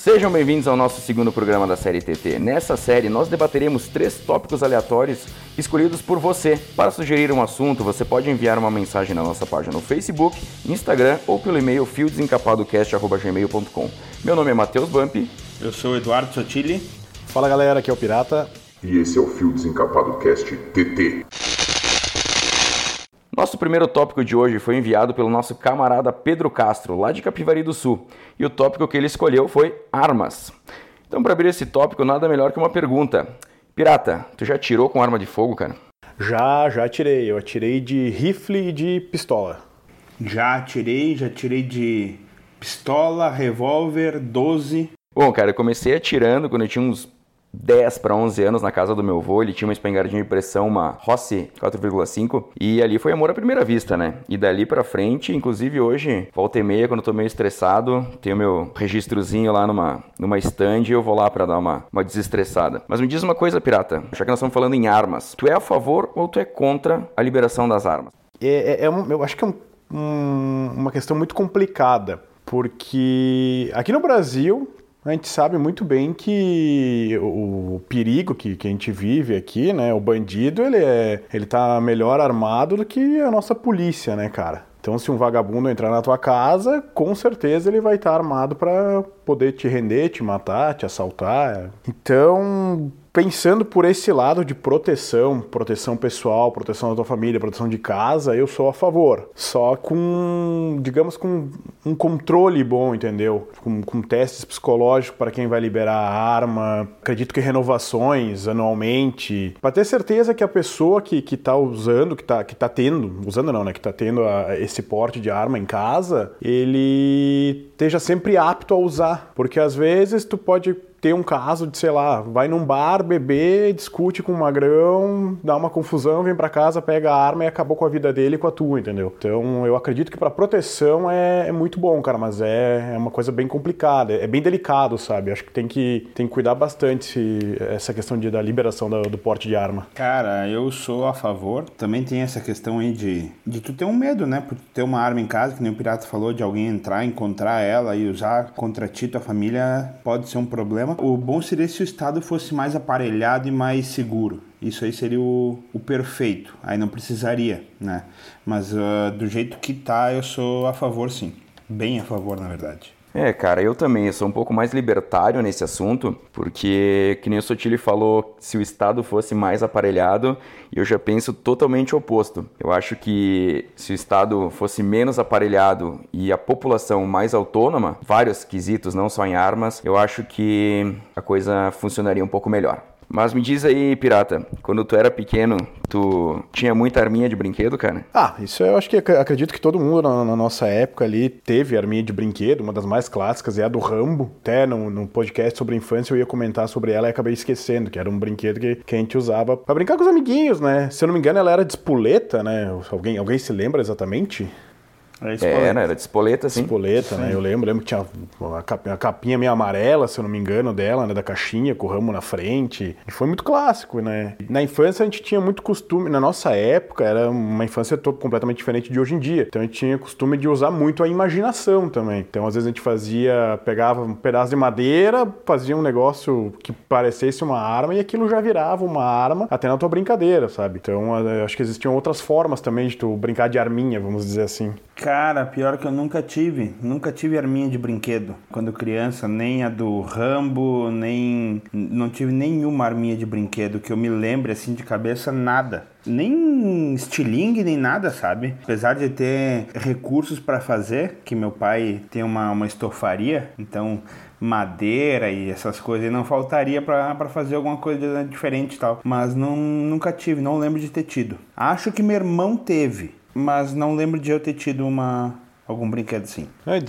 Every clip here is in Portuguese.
Sejam bem-vindos ao nosso segundo programa da série TT. Nessa série, nós debateremos 3 tópicos aleatórios escolhidos por você. Para sugerir um assunto, você pode enviar uma mensagem na nossa página no Facebook, Instagram ou pelo e-mail fiodesencapadocast@gmail.com. Meu nome é Matheus Bampi. Eu sou o Eduardo Sottilli. Fala galera, aqui é o Pirata. E esse é o Fio Desencapado Cast TT. Nosso primeiro tópico de hoje foi enviado pelo nosso camarada Pedro Castro, lá de Capivari do Sul, e o tópico que ele escolheu foi armas. Então, para abrir esse tópico, nada melhor que uma pergunta. Pirata, tu já atirou com arma de fogo, cara? Já atirei. Eu atirei de rifle e de pistola. Já atirei de pistola, revólver, 12. Bom, cara, eu comecei atirando quando eu tinha uns 10 para 11 anos na casa do meu avô. Ele tinha uma espingardinha de pressão, uma Rossi 4,5, e ali foi amor à primeira vista, né? E dali pra frente, inclusive hoje, volta e meia, quando eu tô meio estressado, tenho meu registrozinho lá numa stand e eu vou lá pra dar uma desestressada. Mas me diz uma coisa, Pirata, já que nós estamos falando em armas, tu é a favor ou tu é contra a liberação das armas? Eu acho que é uma questão muito complicada, porque aqui no Brasil a gente sabe muito bem que o perigo que a gente vive aqui, né? O bandido, ele tá melhor armado do que a nossa polícia, né, cara? Então, se um vagabundo entrar na tua casa, com certeza ele vai estar armado para poder te render, te matar, te assaltar. Então, pensando por esse lado de proteção pessoal, proteção da tua família, proteção de casa, eu sou a favor. Só com um controle bom, entendeu? Com testes psicológicos para quem vai liberar a arma, acredito que renovações anualmente, para ter certeza que a pessoa que tá usando, que tá tendo esse porte de arma em casa, ele esteja sempre apto a usar, porque às vezes tu pode ter um caso de, sei lá, vai num bar, beber, discute com um magrão, dá uma confusão, vem pra casa, pega a arma e acabou com a vida dele e com a tua, entendeu? Então, eu acredito que pra proteção é muito bom, cara, mas é uma coisa bem complicada, é bem delicado, sabe? Acho que tem que cuidar bastante essa questão da liberação do porte de arma. Cara, eu sou a favor. Também tem essa questão aí de tu ter um medo, né? Por ter uma arma em casa, que nem o Pirata falou, de alguém entrar, encontrar ela e usar contra ti, tua família, pode ser um problema. O bom seria se o Estado fosse mais aparelhado e mais seguro. Isso aí seria o perfeito. Aí não precisaria, né? Mas do jeito que tá, eu sou a favor, sim. Bem a favor, na verdade. Cara, eu também. Eu sou um pouco mais libertário nesse assunto, porque, que nem o Sottilli falou, se o Estado fosse mais aparelhado, eu já penso totalmente o oposto. Eu acho que se o Estado fosse menos aparelhado e a população mais autônoma, vários quesitos, não só em armas, eu acho que a coisa funcionaria um pouco melhor. Mas me diz aí, Pirata, quando tu era pequeno, tu tinha muita arminha de brinquedo, cara? Isso eu acho que acredito que todo mundo na nossa época ali teve arminha de brinquedo. Uma das mais clássicas é a do Rambo. Até num podcast sobre infância eu ia comentar sobre ela e acabei esquecendo, que era um brinquedo que a gente usava pra brincar com os amiguinhos, né? Se eu não me engano, ela era de espoleta, né? Alguém se lembra exatamente? Era de espoleta, sim. Espoleta, né? Eu lembro que tinha a capinha meio amarela, se eu não me engano, dela, né? Da caixinha, com o ramo na frente. E foi muito clássico, né? Na infância a gente tinha muito costume, na nossa época, era uma infância completamente diferente de hoje em dia. Então a gente tinha costume de usar muito a imaginação também. Então às vezes a gente pegava um pedaço de madeira, fazia um negócio que parecesse uma arma e aquilo já virava uma arma até na tua brincadeira, sabe? Então acho que existiam outras formas também de tu brincar de arminha, vamos dizer assim. Cara, pior que eu nunca tive arminha de brinquedo quando criança, nem a do Rambo, não tive nenhuma arminha de brinquedo que eu me lembre assim de cabeça, nada. Nem estilingue, nem nada, sabe? Apesar de ter recursos para fazer, que meu pai tem uma estofaria, então madeira e essas coisas, e não faltaria para fazer alguma coisa diferente e tal. Mas nunca tive, não lembro de ter tido. Acho que meu irmão teve, mas não lembro de eu ter tido algum brinquedo assim.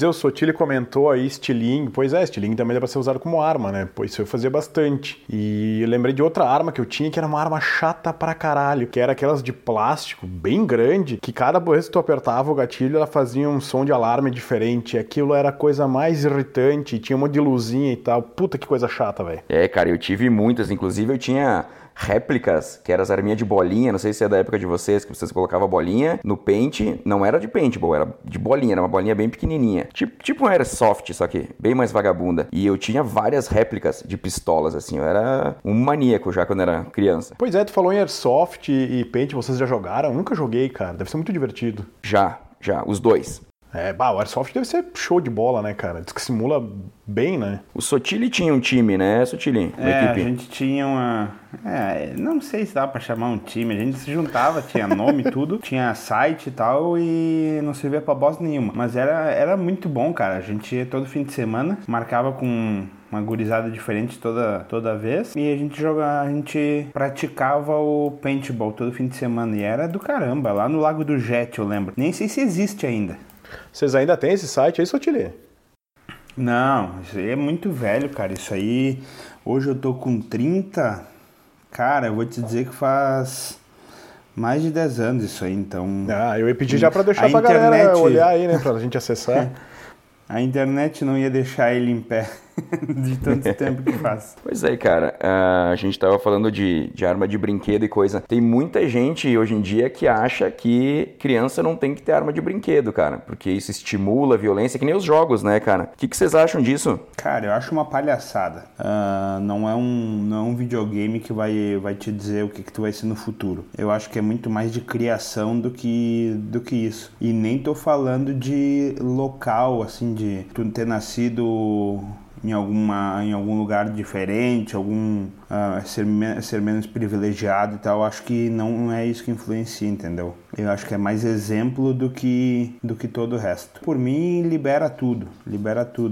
O Sottilli comentou aí estilingue. Pois é, estilingue também dá pra ser usado como arma, né? Pois eu fazia bastante. E eu lembrei de outra arma que eu tinha, que era uma arma chata pra caralho, que era aquelas de plástico bem grande, que cada vez que tu apertava o gatilho, ela fazia um som de alarme diferente. Aquilo era a coisa mais irritante, tinha um monte de luzinha e tal. Puta que coisa chata, velho. Cara, eu tive muitas. Inclusive eu tinha réplicas, que eram as arminhas de bolinha, não sei se é da época de vocês, que vocês colocavam bolinha no pente, não era de paintball, era de bolinha, era uma bolinha bem pequenininha, tipo um airsoft, só que bem mais vagabunda, e eu tinha várias réplicas de pistolas, assim, eu era um maníaco já quando era criança. Pois é, tu falou em airsoft e paintball, vocês já jogaram? Eu nunca joguei, cara, deve ser muito divertido. Já, os dois. É, bah, o Airsoft deve ser show de bola, né, cara? Diz que simula bem, né? O Sottilli tinha um time, né, Sottilli? A gente tinha uma... não sei se dá pra chamar um time. A gente se juntava, tinha nome e tudo. Tinha site e tal e não servia pra bosta nenhuma. Mas era muito bom, cara. A gente ia todo fim de semana, marcava com... uma gurizada diferente toda vez. E a gente praticava o paintball todo fim de semana. E era do caramba, lá no Lago do Jet, eu lembro. Nem sei se existe ainda. Vocês ainda têm esse site aí, Sottilli? Não, isso aí é muito velho, cara. Isso aí, hoje eu tô com 30. Cara, eu vou te dizer que faz... mais de 10 anos isso aí, então... Ah, eu ia pedir já pra deixar pra internet... galera olhar aí, né? Pra gente acessar. A internet não ia deixar ele em pé de tanto tempo que faz. Pois é, cara. A gente tava falando de arma de brinquedo e coisa. Tem muita gente hoje em dia que acha que criança não tem que ter arma de brinquedo, cara. Porque isso estimula a violência, que nem os jogos, né, cara? O que vocês acham disso? Cara, eu acho uma palhaçada. Não é um videogame que vai te dizer o que tu vai ser no futuro. Eu acho que é muito mais de criação do que isso. E nem tô falando de local, assim, de tu ter nascido em algum lugar diferente, ser menos privilegiado e tal. Acho que não é isso que influencia, entendeu? Eu acho que é mais exemplo do que todo o resto. Por mim, libera tudo,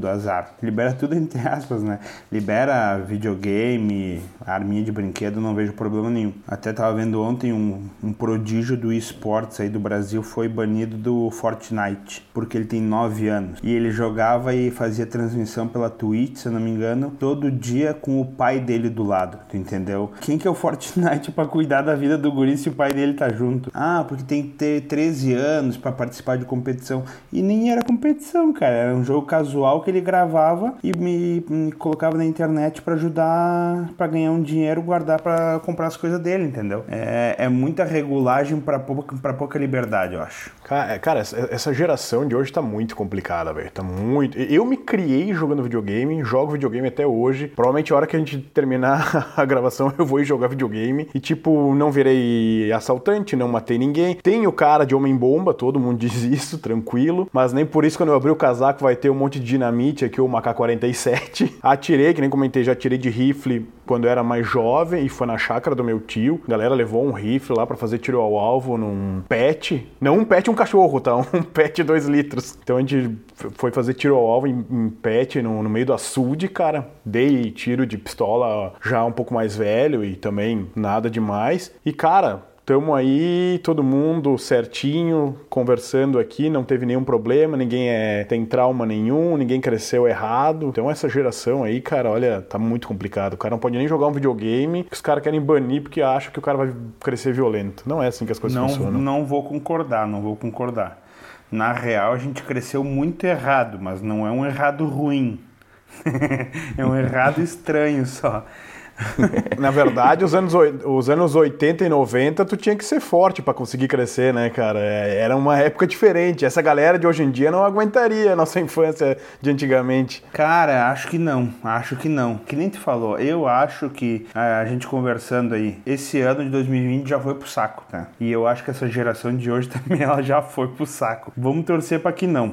azar. Libera tudo entre aspas, né? Libera videogame, arminha de brinquedo, não vejo problema nenhum. Até tava vendo ontem um prodígio do esportes aí do Brasil foi banido do Fortnite, porque ele tem 9 anos. E ele jogava e fazia transmissão pela Twitch, se eu não me engano, todo dia com o pai dele do lado, tu entendeu? Quem que é o Fortnite pra cuidar da vida do guri se o pai dele tá junto? Ah, porque tem que ter 13 anos pra participar de competição. E nem era competição, cara. Era um jogo casual que ele gravava e me colocava na internet pra ajudar, pra ganhar um dinheiro, guardar pra comprar as coisas dele, entendeu? É muita regulagem pra pouca liberdade, eu acho. Cara, essa geração de hoje tá muito complicada, velho. Tá muito... Eu me criei jogando videogame, jogo videogame até hoje. Provavelmente a hora que a gente terminar a gravação eu vou jogar videogame e, tipo, não virei assaltante, não matei ninguém. Tem o cara de homem-bomba, todo mundo diz isso, tranquilo. Mas nem por isso, quando eu abrir o casaco, vai ter um monte de dinamite aqui, uma AK-47. Atirei, que nem comentei, já atirei de rifle quando eu era mais jovem e foi na chácara do meu tio. A galera levou um rifle lá pra fazer tiro ao alvo num pet. Não um pet, um cachorro, tá? Um pet 2 litros. Então a gente foi fazer tiro ao alvo em pet no meio do açude, cara. Dei tiro de pistola já um pouco mais velho e também nada demais. E, cara... Estamos aí, todo mundo certinho, conversando aqui, não teve nenhum problema, ninguém tem trauma nenhum, ninguém cresceu errado. Então essa geração aí, cara, olha, tá muito complicado. O cara não pode nem jogar um videogame, que os caras querem banir porque acham que o cara vai crescer violento. Não é assim que as coisas funcionam. Não vou concordar. Na real, a gente cresceu muito errado, mas não é um errado ruim. É um errado estranho só. Na verdade, os anos 80 e 90, tu tinha que ser forte pra conseguir crescer, né, cara? Era uma época diferente. Essa galera de hoje em dia não aguentaria a nossa infância de antigamente. Cara, acho que não. Que nem tu falou, eu acho que a gente conversando aí, esse ano de 2020 já foi pro saco, tá? E eu acho que essa geração de hoje também, ela já foi pro saco. Vamos torcer pra que não.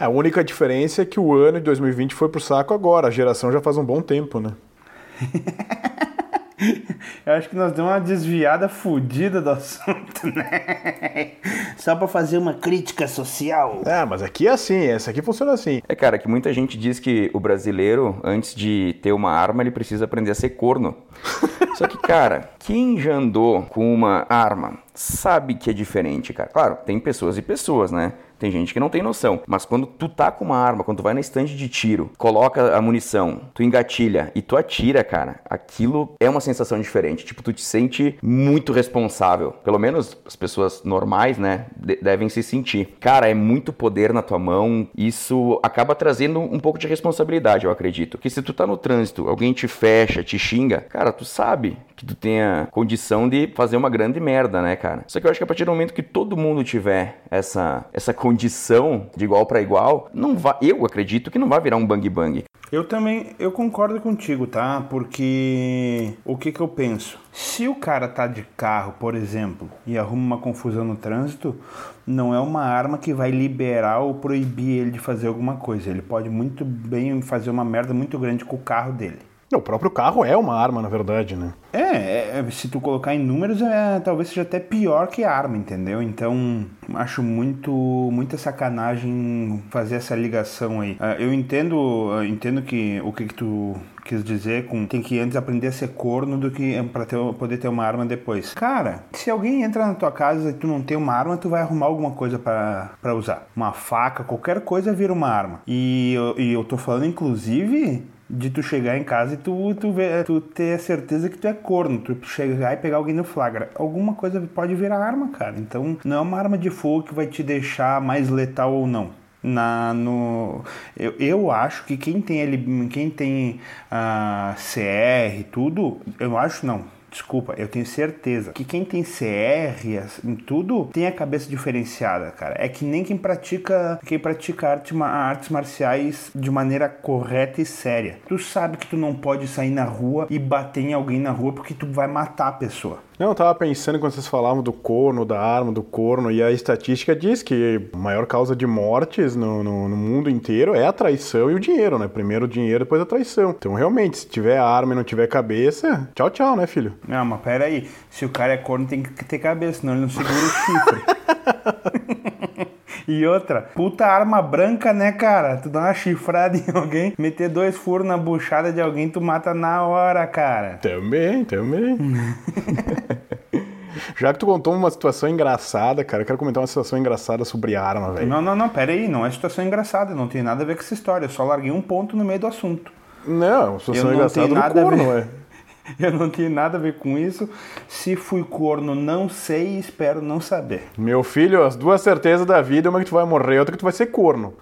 A única diferença é que o ano de 2020 foi pro saco agora. A geração já faz um bom tempo, né? Eu acho que nós demos uma desviada fodida do assunto, né? Só pra fazer uma crítica social. Ah, mas aqui é assim, essa aqui funciona assim. É, cara, que muita gente diz que o brasileiro, antes de ter uma arma, ele precisa aprender a ser corno. Só que, cara, quem já andou com uma arma sabe que é diferente, cara. Claro, tem pessoas e pessoas, né? Tem gente que não tem noção. Mas quando tu tá com uma arma, quando tu vai na estande de tiro, coloca a munição, tu engatilha e tu atira, cara, aquilo é uma sensação diferente. Tipo, tu te sente muito responsável. Pelo menos as pessoas normais, né, devem se sentir. Cara, é muito poder na tua mão. Isso acaba trazendo um pouco de responsabilidade, eu acredito. Porque se tu tá no trânsito, alguém te fecha, te xinga, cara, tu sabe que tu tenha condição de fazer uma grande merda, né, cara? Só que eu acho que a partir do momento que todo mundo tiver essa condição de igual para igual, não vai, eu acredito que não vai virar um bang-bang. Eu também, eu concordo contigo, tá? Porque o que eu penso? Se o cara tá de carro, por exemplo, e arruma uma confusão no trânsito, não é uma arma que vai liberar ou proibir ele de fazer alguma coisa. Ele pode muito bem fazer uma merda muito grande com o carro dele. O próprio carro é uma arma, na verdade, né? Se tu colocar em números, talvez seja até pior que arma, entendeu? Então, acho muita sacanagem fazer essa ligação aí. Eu entendo que o que tu quis dizer com tem que antes aprender a ser corno do que pra poder ter uma arma depois. Cara, se alguém entra na tua casa e tu não tem uma arma, tu vai arrumar alguma coisa pra usar. Uma faca, qualquer coisa vira uma arma. E eu tô falando, inclusive, de tu chegar em casa e tu ter a certeza que tu é corno, tu chegar e pegar alguém no flagra. Alguma coisa pode virar arma, cara. Então não é uma arma de fogo que vai te deixar mais letal ou não. Eu acho que quem tem CR e tudo, eu acho não. Desculpa, eu tenho certeza que quem tem CR em tudo tem a cabeça diferenciada, cara. É que nem quem pratica artes marciais de maneira correta e séria. Tu sabe que tu não pode sair na rua e bater em alguém na rua porque tu vai matar a pessoa. Não, eu tava pensando quando vocês falavam do corno, da arma, do corno, e a estatística diz que a maior causa de mortes no mundo inteiro é a traição e o dinheiro, né? Primeiro o dinheiro, depois a traição. Então, realmente, se tiver arma e não tiver cabeça, tchau, tchau, né, filho? Não, mas peraí, se o cara é corno, tem que ter cabeça, senão ele não segura o chifre. E outra, puta arma branca, né, cara? Tu dá uma chifrada em alguém, meter 2 furos na buchada de alguém, tu mata na hora, cara. Também. Já que tu contou uma situação engraçada, cara, eu quero comentar uma situação engraçada sobre arma, velho. Não, pera aí, não é situação engraçada, não tem nada a ver com essa história, eu só larguei um ponto no meio do assunto. Não, situação engraçada do corno, ué. Eu não tenho nada a ver com isso. Se fui corno, não sei e espero não saber. Meu filho, as duas certezas da vida, uma que tu vai morrer, outra que tu vai ser corno.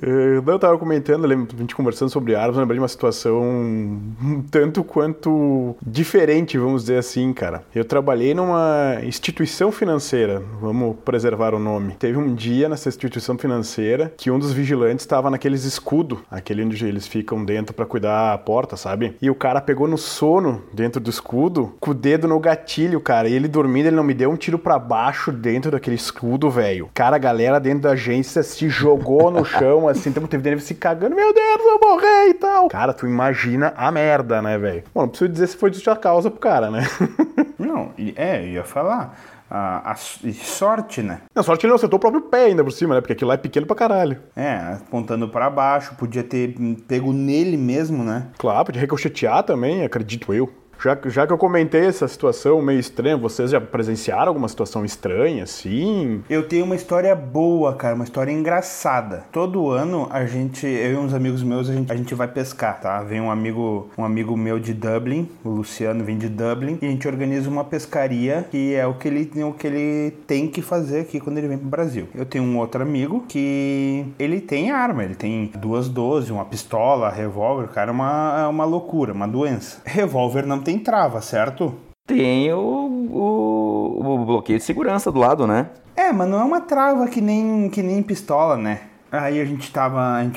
Eu tava comentando, a gente conversando sobre armas, eu lembrei de uma situação um tanto quanto diferente, vamos dizer assim, cara. Eu trabalhei numa instituição financeira, vamos preservar o nome. Teve um dia nessa instituição financeira que um dos vigilantes tava naqueles escudos, aquele onde eles ficam dentro pra cuidar a porta, sabe? E o cara pegou no sono dentro do escudo, com o dedo no gatilho, cara. E ele dormindo, ele não me deu um tiro pra baixo dentro daquele escudo, velho. Cara, a galera dentro da agência se jogou no chão, assim, então teve se cagando, meu Deus, eu vou morrer e tal. Cara, tu imagina a merda, né, velho? Bom, não preciso dizer se foi de sua causa pro cara, né? Não, eu ia falar. Sorte, né? Não, sorte ele não acertou o próprio pé ainda por cima, né? Porque aquilo lá é pequeno pra caralho. Apontando pra baixo, podia ter pego nele mesmo, né? Claro, podia ricochetear também, acredito eu. Já que eu comentei essa situação meio estranha, vocês já presenciaram alguma situação estranha, assim? Eu tenho uma história boa, cara, uma história engraçada. Todo ano, eu e uns amigos meus, a gente vai pescar, tá? Vem um amigo meu de Dublin, o Luciano vem de Dublin, e a gente organiza uma pescaria, que é o que ele tem que fazer aqui quando ele vem pro Brasil. Eu tenho um outro amigo que ele tem arma, ele tem duas 12, uma pistola, revólver, cara, é uma loucura, uma doença. Revólver não tem trava, certo? Tem o bloqueio de segurança do lado, né? Mas não é uma trava que nem pistola, né? Aí a gente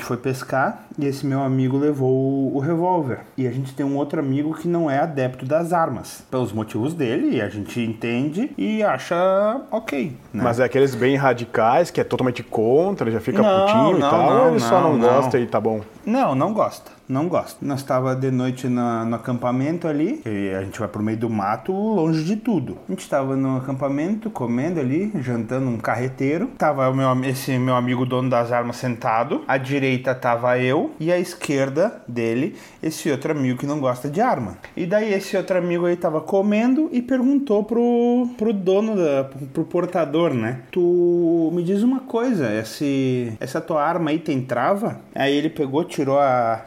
foi pescar e esse meu amigo levou o revólver. E a gente tem um outro amigo que não é adepto das armas. Pelos motivos dele, a gente entende e acha ok, né? Mas é aqueles bem radicais, que é totalmente contra, já fica putinho e tal, ele só não gosta e tá bom. Não, não gosta, não gosta. Nós estava de noite no acampamento ali, e a gente vai pro meio do mato, longe de tudo. A gente estava no acampamento, comendo ali, jantando um carreteiro. Tava esse meu amigo dono das armas sentado, à direita tava eu, e à esquerda dele, esse outro amigo que não gosta de arma. E daí esse outro amigo aí tava comendo e perguntou pro dono, pro portador, né? Tu me diz uma coisa, essa tua arma aí tem trava? Aí ele pegou,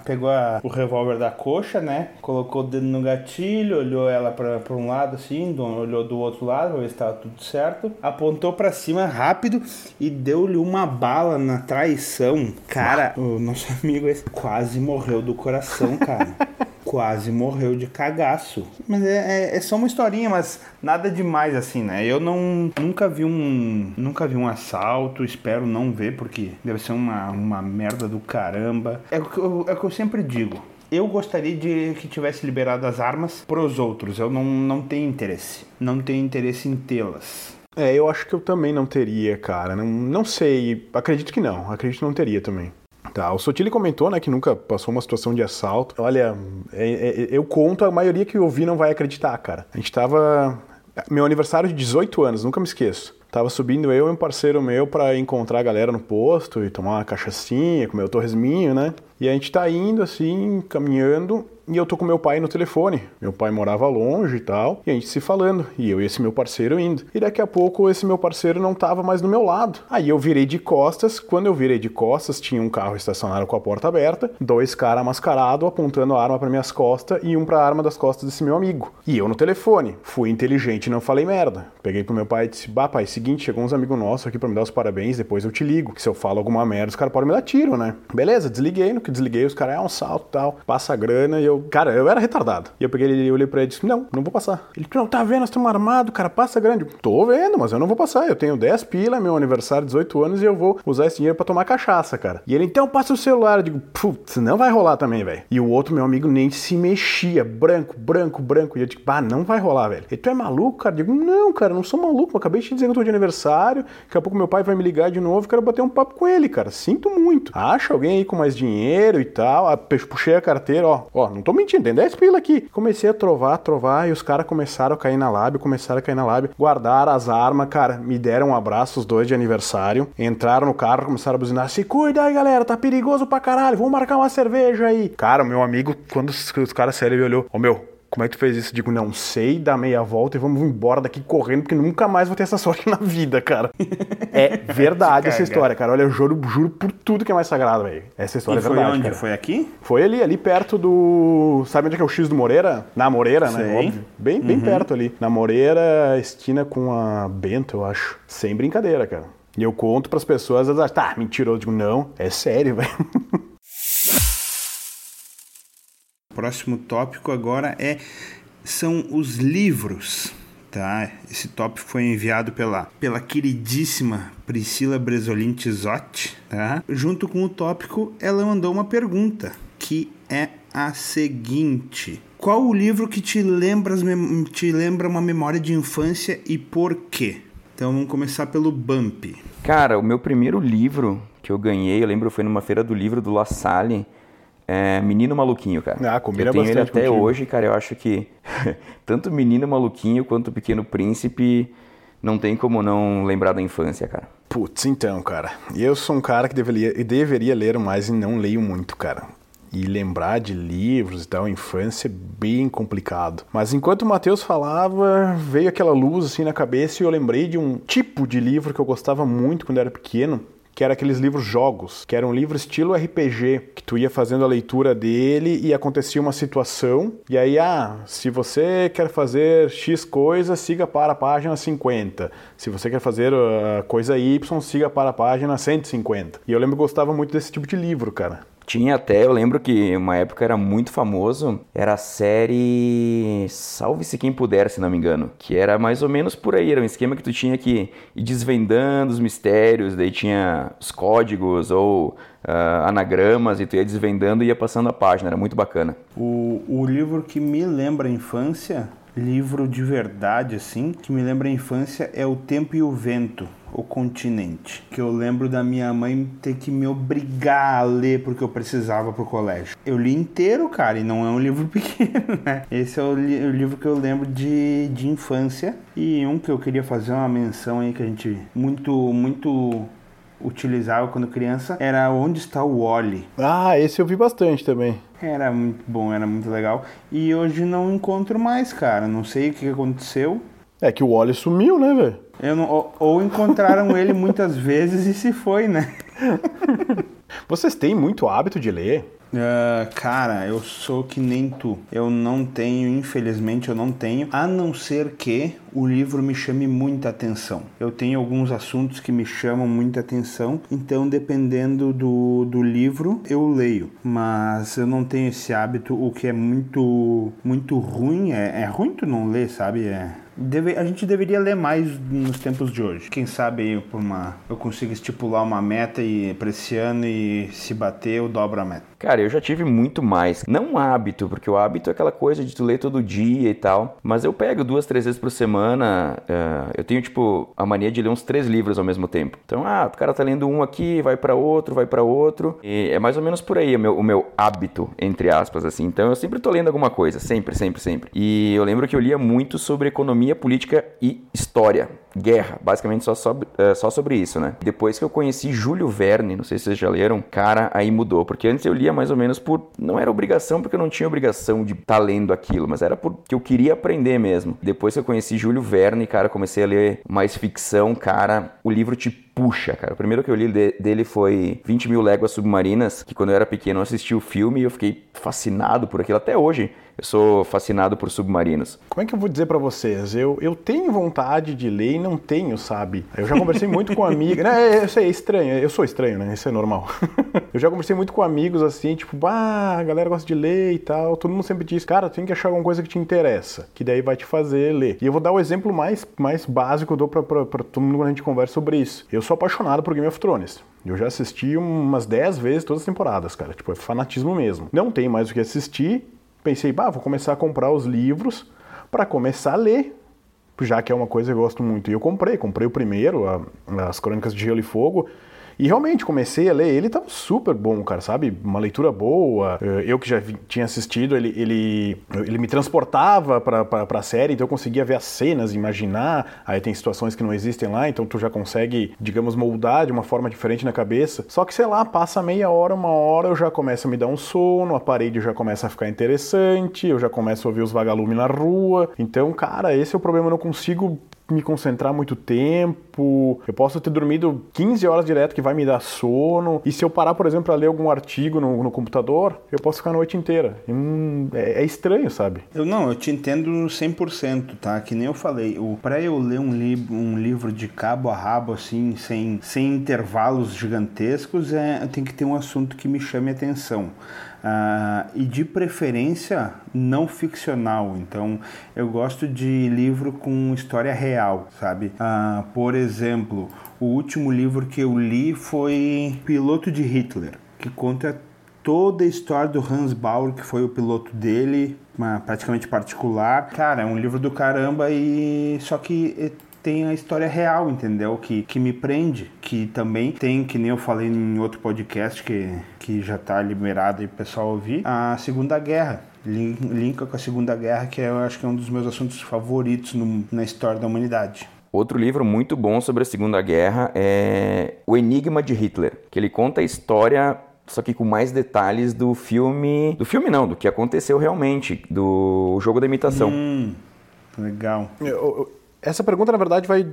pegou o revólver da coxa, né? Colocou o dedo no gatilho, olhou ela pra um lado assim, olhou do outro lado, pra ver se tava tudo certo. Apontou pra cima rápido e deu-lhe uma bala na traição. Cara, o nosso amigo esse quase morreu do coração, cara. Quase morreu de cagaço. Mas é só uma historinha, mas nada demais assim, né? Eu nunca vi um assalto, espero não ver, porque deve ser uma merda do caramba. É o que eu sempre digo. Eu gostaria de que tivesse liberado as armas pros outros. Eu não tenho interesse. Não tenho interesse em tê-las. É, eu acho que eu também não teria, cara. Não sei. Acredito que não. Acredito que não teria também. Tá, o Sottilli comentou, né, que nunca passou uma situação de assalto. Olha, eu conto, a maioria que eu ouvi não vai acreditar, cara. A gente tava... Meu aniversário de 18 anos, nunca me esqueço. Tava subindo eu e um parceiro meu pra encontrar a galera no posto e tomar uma cachaçinha, comer o torresminho, né? E a gente tá indo, assim, caminhando... E eu tô com meu pai no telefone. Meu pai morava longe e tal. E a gente se falando. E eu e esse meu parceiro indo. E daqui a pouco esse meu parceiro não tava mais do meu lado. Aí eu virei de costas. Quando eu virei de costas, tinha um carro estacionado com a porta aberta. 2 caras mascarados apontando a arma pra minhas costas. E um pra arma das costas desse meu amigo. E eu no telefone. Fui inteligente e não falei merda. Peguei pro meu pai e disse: "Bah, pai, seguinte, chegou uns amigos nossos aqui pra me dar os parabéns. Depois eu te ligo. Que se eu falo alguma merda, os caras podem me dar tiro, né?" Beleza, desliguei. No que desliguei, os caras, é um salto e tal. Passa a grana e eu... Cara, eu era retardado. E eu peguei ele, olhei pra ele e disse: não vou passar. Ele: "Não, tá vendo, nós estamos armados, cara, passa grande." Tô vendo, mas eu não vou passar. Eu tenho 10 pila, meu aniversário, 18 anos, e eu vou usar esse dinheiro pra tomar cachaça, cara. E ele: "Então passa o celular." Eu digo: "Putz, não vai rolar também, velho." E o outro, meu amigo, nem se mexia. Branco, branco, branco. E eu digo: "Bah, não vai rolar, velho." Ele: "Tu é maluco, cara?" Eu digo: "Não, cara, não sou maluco. Eu acabei de te dizer que eu tô de aniversário. Daqui a pouco meu pai vai me ligar de novo. Eu quero bater um papo com ele, cara. Sinto muito. Acha alguém aí com mais dinheiro e tal." Ah, puxei a carteira, ó. Não tô mentindo, tem 10 pila aqui. Comecei a trovar, e os caras começaram a cair na lábia, guardaram as armas, cara, me deram um abraço, os dois de aniversário, entraram no carro, começaram a buzinar: "Se cuida aí, galera, tá perigoso pra caralho, vamos marcar uma cerveja aí." Cara, meu amigo, quando os caras sério, ele olhou: "Ô, meu, como é que tu fez isso?" Eu digo: "Não sei, dá meia volta e vamos embora daqui correndo, porque nunca mais vou ter essa sorte na vida, cara." É verdade essa história, cara. Olha, eu juro por tudo que é mais sagrado, velho. Essa história é verdade. Foi onde? Cara. Foi aqui? Foi ali perto do... Sabe onde é que é o X do Moreira? Na Moreira, sei, né? Óbvio. Bem perto ali. Na Moreira, esquina com a Bento, eu acho. Sem brincadeira, cara. E eu conto pras pessoas, elas acham: "Tá, mentiroso." Eu digo: "Não, é sério, velho." Próximo tópico agora são os livros, tá? Esse tópico foi enviado pela queridíssima Priscila Bresolin Tizotti, tá? Junto com o tópico, ela mandou uma pergunta, que é a seguinte: qual o livro que te lembra uma memória de infância e por quê? Então vamos começar pelo Bampi. Cara, o meu primeiro livro que eu ganhei, eu lembro, foi numa feira do livro do La Salle, é Menino Maluquinho, cara. Eu tenho ele até hoje, cara. Eu acho que tanto Menino Maluquinho quanto Pequeno Príncipe não tem como não lembrar da infância, cara. Putz, então, cara. Eu sou um cara que deveria ler mais e não leio muito, cara. E lembrar de livros e tal, infância é bem complicado. Mas enquanto o Matheus falava, veio aquela luz assim na cabeça e eu lembrei de um tipo de livro que eu gostava muito quando era pequeno, que era aqueles livros jogos, que era um livro estilo RPG, que tu ia fazendo a leitura dele e acontecia uma situação, e aí, se você quer fazer X coisa, siga para a página 50. Se você quer fazer coisa Y, siga para a página 150. E eu lembro que eu gostava muito desse tipo de livro, cara. Tinha até, eu lembro que uma época era muito famoso, era a série Salve-se Quem Puder, se não me engano, que era mais ou menos por aí, era um esquema que tu tinha que ir desvendando os mistérios, daí tinha os códigos ou anagramas, e tu ia desvendando e ia passando a página, era muito bacana. O livro que me lembra a infância, livro de verdade assim, que me lembra a infância é O Tempo e o Vento, o continente, que eu lembro da minha mãe ter que me obrigar a ler porque eu precisava pro colégio. Eu li inteiro, cara, e não é um livro pequeno, né? Esse é o livro que eu lembro de infância. E um que eu queria fazer uma menção aí que a gente muito utilizava quando criança era Onde Está o Wally. Ah, esse eu vi bastante também. Era muito bom, era muito legal. E hoje não encontro mais, cara. Não sei o que aconteceu. É que o Wally sumiu, né, velho? Ou encontraram ele muitas vezes e se foi, né? Vocês têm muito hábito de ler? Cara, eu sou que nem tu. Eu não tenho, infelizmente eu não tenho. A não ser que o livro me chame muita atenção. Eu tenho alguns assuntos que me chamam muita atenção. Então, dependendo do livro, eu leio. Mas eu não tenho esse hábito, o que é muito, muito ruim. É ruim tu não ler, sabe? A gente deveria ler mais nos tempos de hoje. Quem sabe eu consigo estipular uma meta para esse ano e se bater eu dobro a meta. Cara, eu já tive muito mais. Não um hábito, porque o hábito é aquela coisa de tu ler todo dia e tal. Mas eu pego 2, 3 vezes por semana. Eu tenho, a mania de ler uns 3 livros ao mesmo tempo. Então, o cara tá lendo um aqui, vai pra outro. E é mais ou menos por aí o meu hábito, entre aspas, assim. Então, eu sempre tô lendo alguma coisa. Sempre. E eu lembro que eu lia muito sobre economia, política e história, guerra, basicamente só sobre isso, né? Depois que eu conheci Júlio Verne, não sei se vocês já leram, cara, aí mudou, porque antes eu lia mais ou menos não era obrigação, porque eu não tinha obrigação de estar lendo aquilo, mas era porque eu queria aprender mesmo. Depois que eu conheci Júlio Verne, cara, comecei a ler mais ficção, cara, o livro te puxa, cara. O primeiro que eu li dele foi 20 Mil Léguas Submarinas, que quando eu era pequeno eu assisti o filme e eu fiquei fascinado por aquilo. Até hoje eu sou fascinado por submarinos. Como é que eu vou dizer pra vocês? Eu tenho vontade de ler e não tenho, sabe? Eu já conversei muito com amigos... Né? Isso aí é estranho. Eu sou estranho, né? Isso é normal. Eu já conversei muito com amigos, assim, a galera gosta de ler e tal. Todo mundo sempre diz, cara, tu tem que achar alguma coisa que te interessa, que daí vai te fazer ler. E eu vou dar o exemplo mais básico que eu dou pra todo mundo quando a gente conversa sobre isso. Eu sou apaixonado por Game of Thrones. Eu já assisti umas 10 vezes todas as temporadas, cara. É fanatismo mesmo. Não tem mais o que assistir. Pensei, vou começar a comprar os livros pra começar a ler, já que é uma coisa que eu gosto muito. E eu comprei o primeiro, as Crônicas de Gelo e Fogo, e realmente comecei a ler ele, tava super bom, cara, sabe? Uma leitura boa. Eu que já tinha assistido, ele me transportava pra série, então eu conseguia ver as cenas, imaginar. Aí tem situações que não existem lá, então tu já consegue, digamos, moldar de uma forma diferente na cabeça. Só que, sei lá, passa meia hora, uma hora, eu já começo a me dar um sono, a parede já começa a ficar interessante, eu já começo a ouvir os vagalumes na rua. Então, cara, esse é o problema, eu não consigo me concentrar muito tempo. Eu posso ter dormido 15 horas direto, que vai me dar sono. E se eu parar, por exemplo, pra ler algum artigo no computador, eu posso ficar a noite inteira. É estranho, sabe? Eu te entendo 100%, tá? Que nem eu falei, pra eu ler um livro de cabo a rabo, assim, sem intervalos gigantescos, tem que ter um assunto que me chame a atenção. E de preferência não ficcional. Então eu gosto de livro com história real, sabe? Por exemplo, o último livro que eu li foi Piloto de Hitler, que conta toda a história do Hans Bauer, que foi o piloto dele, praticamente particular. Cara, é um livro do caramba, e só que tem a história real, entendeu? Que me prende, que também tem, que nem eu falei em outro podcast que já tá liberado e o pessoal ouvir, a Segunda Guerra. Linka com a Segunda Guerra, que eu acho que é um dos meus assuntos favoritos na história da humanidade. Outro livro muito bom sobre a Segunda Guerra é O Enigma de Hitler, que ele conta a história, só que com mais detalhes do que aconteceu realmente, do Jogo da Imitação. Legal. Essa pergunta, na verdade, vai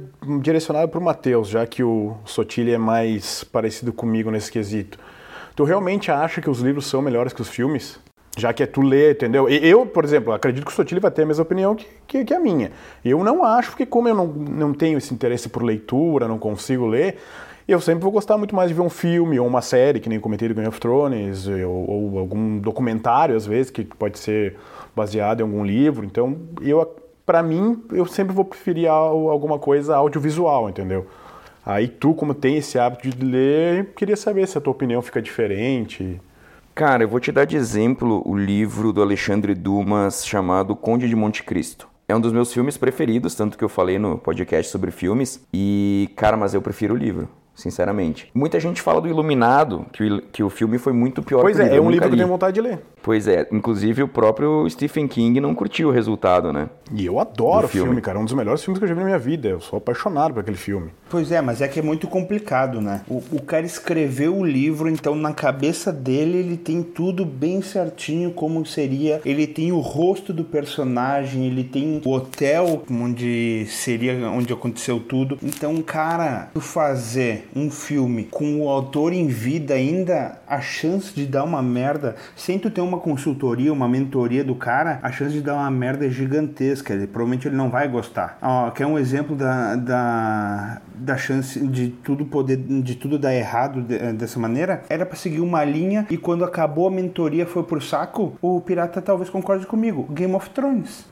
direcionada para o Matheus, já que o Sottilli é mais parecido comigo nesse quesito. Tu realmente acha que os livros são melhores que os filmes? Já que é tu ler, entendeu? Eu, por exemplo, acredito que o Sottilli vai ter a mesma opinião que a minha. Eu não acho, porque como eu não tenho esse interesse por leitura, não consigo ler, eu sempre vou gostar muito mais de ver um filme ou uma série, que nem eu comentei do Game of Thrones, ou algum documentário, às vezes, que pode ser baseado em algum livro. Então, pra mim, eu sempre vou preferir alguma coisa audiovisual, entendeu? Aí tu, como tem esse hábito de ler, queria saber se a tua opinião fica diferente. Cara, eu vou te dar de exemplo o livro do Alexandre Dumas chamado Conde de Monte Cristo. É um dos meus filmes preferidos, tanto que eu falei no podcast sobre filmes. E, cara, mas eu prefiro o livro, sinceramente. Muita gente fala do Iluminado, que o filme foi muito pior que o livro. Pois é, é um livro que eu tenho vontade de ler. Pois é, inclusive o próprio Stephen King não curtiu o resultado, né? E eu adoro o filme, cara. É um dos melhores filmes que eu já vi na minha vida. Eu sou apaixonado por aquele filme. Pois é, mas é que é muito complicado, né? O cara escreveu o livro, então na cabeça dele ele tem tudo bem certinho como seria. Ele tem o rosto do personagem, ele tem o hotel onde aconteceu tudo. Então, cara, fazer um filme com o autor em vida ainda, a chance de dar uma merda, sem tu ter uma consultoria, uma mentoria do cara, a chance de dar uma merda é gigantesca. Provavelmente ele não vai gostar. Ó, quer um exemplo da chance de tudo dar errado dessa maneira? Era pra seguir uma linha e quando acabou a mentoria foi pro saco? O Pirata talvez concorde comigo. Game of Thrones.